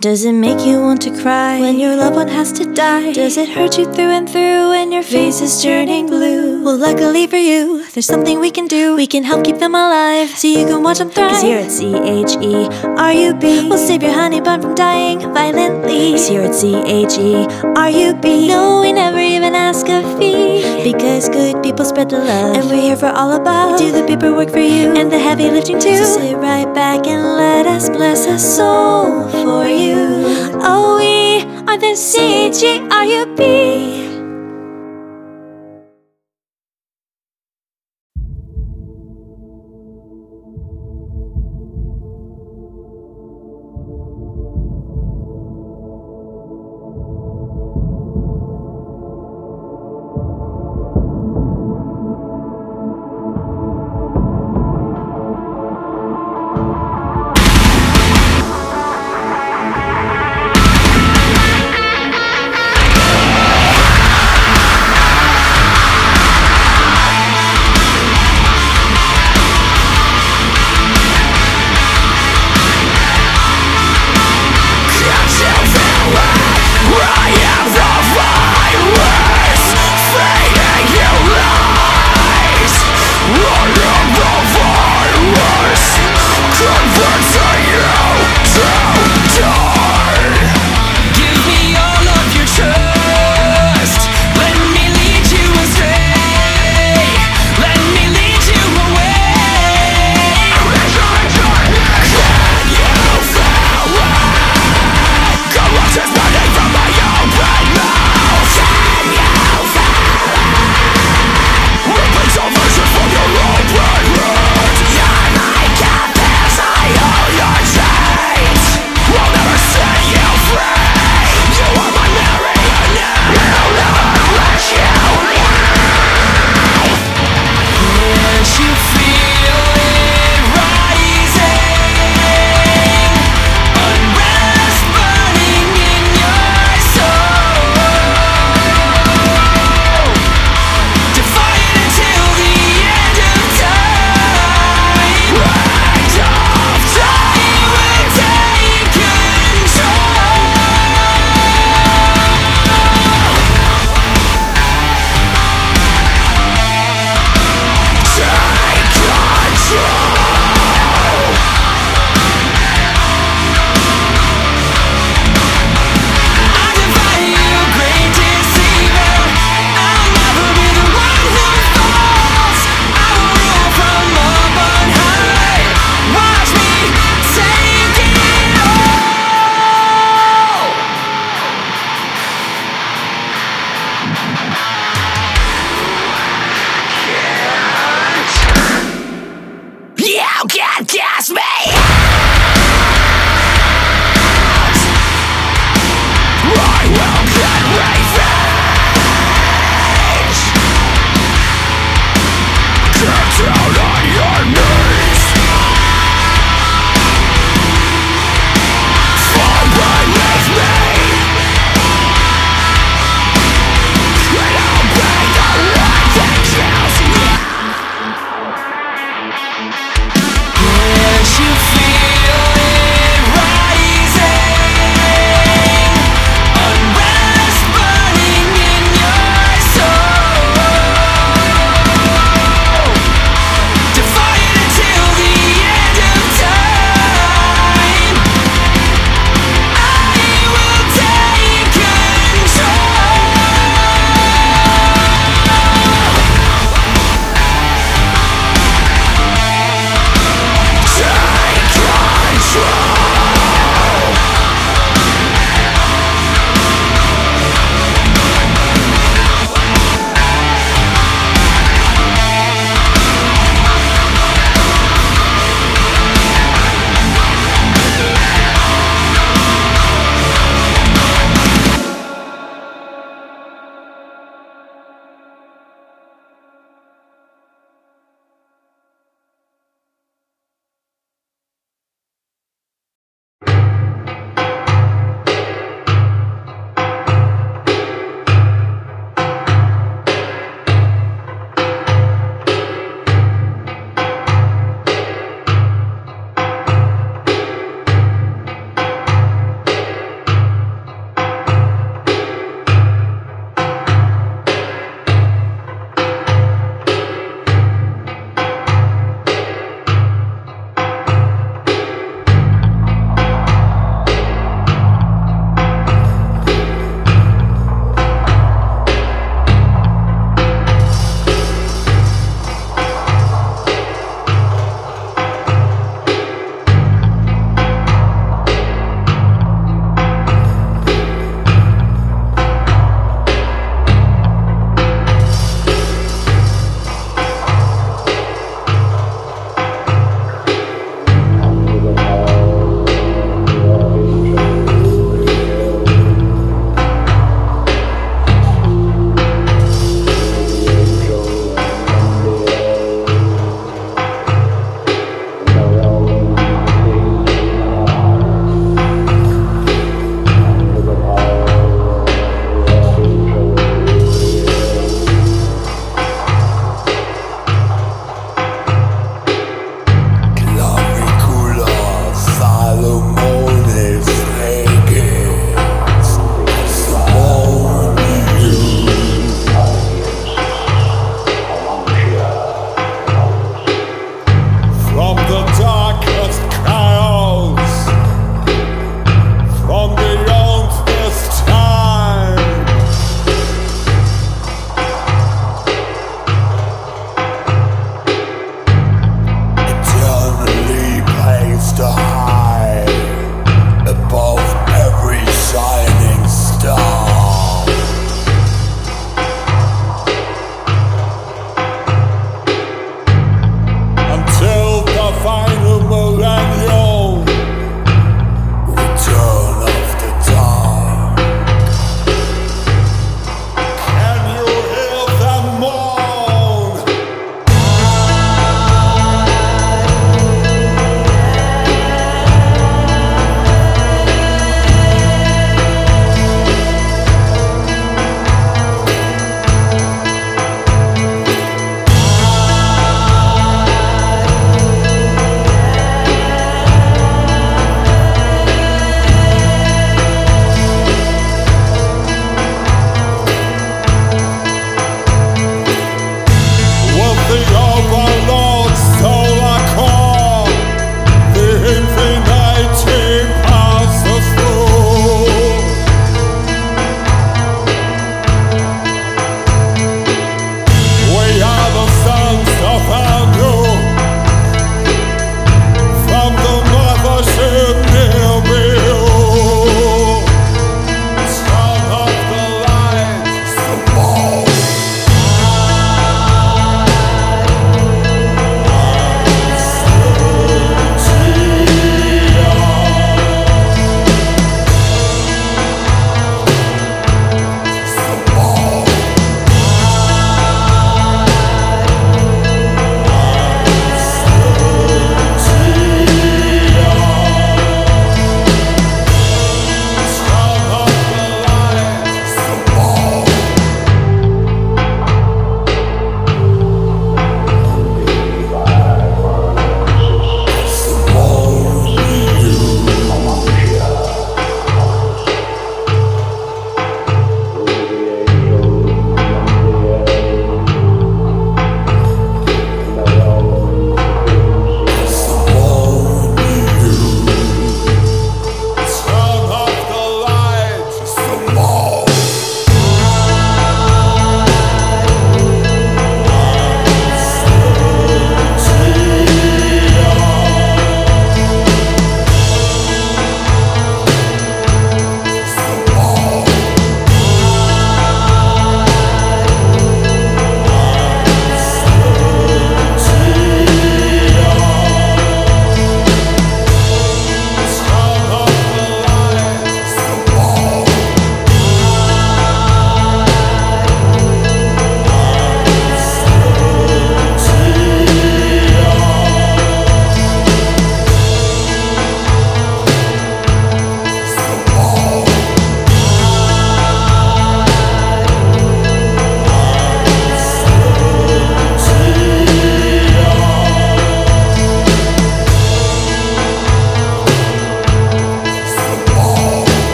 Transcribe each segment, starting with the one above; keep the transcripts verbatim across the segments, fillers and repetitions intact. Does it make you want to cry when your loved one has to die? Does it hurt you through and through and your face is turning blue? Well, luckily for you, there's something we can do. We can help keep them alive so you can watch them thrive. Cause here at C H E R U B, we'll save your honey bun from dying violently. Cause here at C H E R U B, no, we never even ask a fee. Because good people spread the love, and we're here for all above. We do the paperwork for you, and the heavy lifting too. So sit right back and let us bless a soul for you. Oh, we are the C G R U P.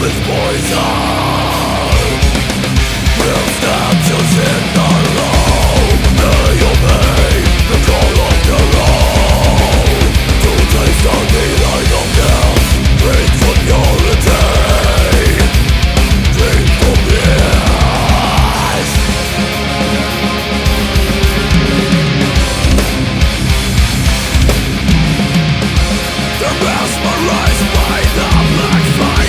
with poison. We'll stab just in the road. May obey the call of the road. To taste the delight of death. Drink from purity. Drink from bliss. They're mesmerized by the black fire.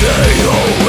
They all